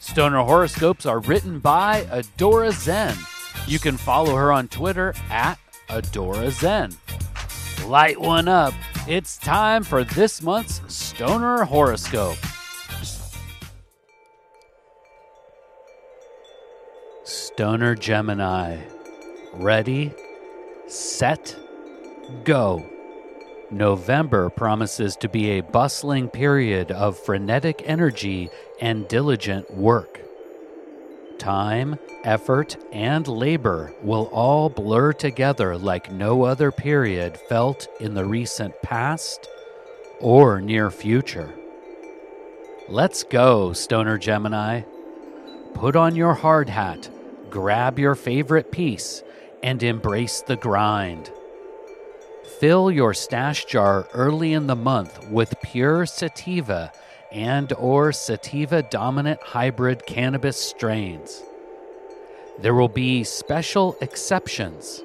Stoner Horoscopes are written by Adora Zen. You can follow her on Twitter at Adora Zen. Light one up. It's time for this month's Stoner Horoscope. Stoner Gemini. Ready, set, go. November promises to be a bustling period of frenetic energy and diligent work. Time, effort, and labor will all blur together like no other period felt in the recent past or near future. Let's go, Stoner Gemini. Put on your hard hat, grab your favorite piece, and embrace the grind. Fill your stash jar early in the month with pure sativa and/or sativa-dominant hybrid cannabis strains. There will be special exceptions,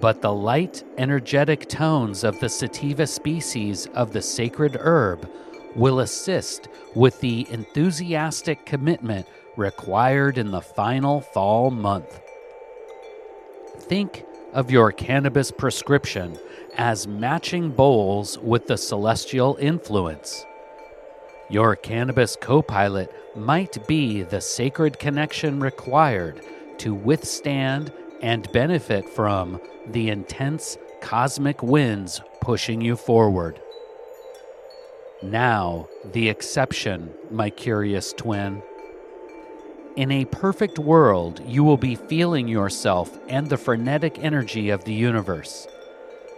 but the light, energetic tones of the sativa species of the sacred herb will assist with the enthusiastic commitment required in the final fall month. Think of your cannabis prescription as matching bowls with the celestial influence. Your cannabis co-pilot might be the sacred connection required to withstand and benefit from the intense cosmic winds pushing you forward. Now, the exception, my curious twin. In a perfect world, you will be feeling yourself and the frenetic energy of the universe,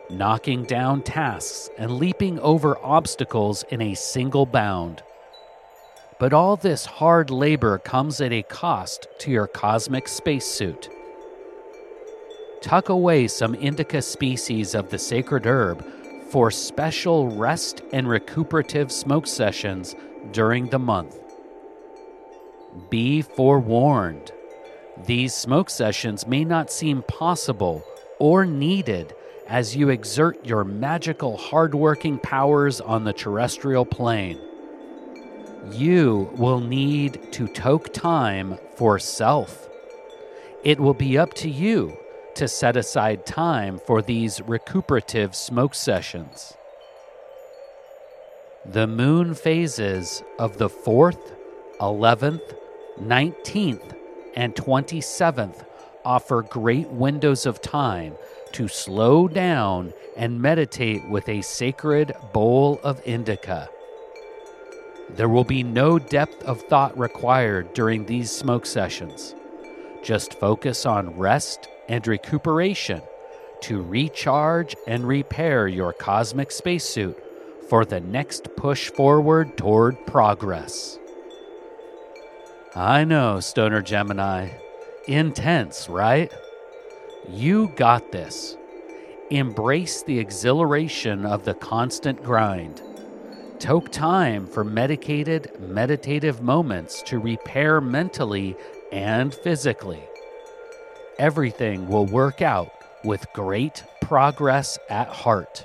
knocking down tasks and leaping over obstacles in a single bound. But all this hard labor comes at a cost to your cosmic spacesuit. Tuck away some indica species of the sacred herb for special rest and recuperative smoke sessions during the month. Be forewarned. These smoke sessions may not seem possible or needed as you exert your magical hardworking powers on the terrestrial plane. You will need to take time for self. It will be up to you to set aside time for these recuperative smoke sessions. The moon phases of the 4th, 11th, 19th, and 27th offer great windows of time to slow down and meditate with a sacred bowl of indica. There will be no depth of thought required during these smoke sessions. Just focus on rest and recuperation to recharge and repair your cosmic spacesuit for the next push forward toward progress. I know, Stoner Gemini. Intense, right? You got this. Embrace the exhilaration of the constant grind. Take time for meditative moments to repair mentally and physically. Everything will work out with great progress at heart.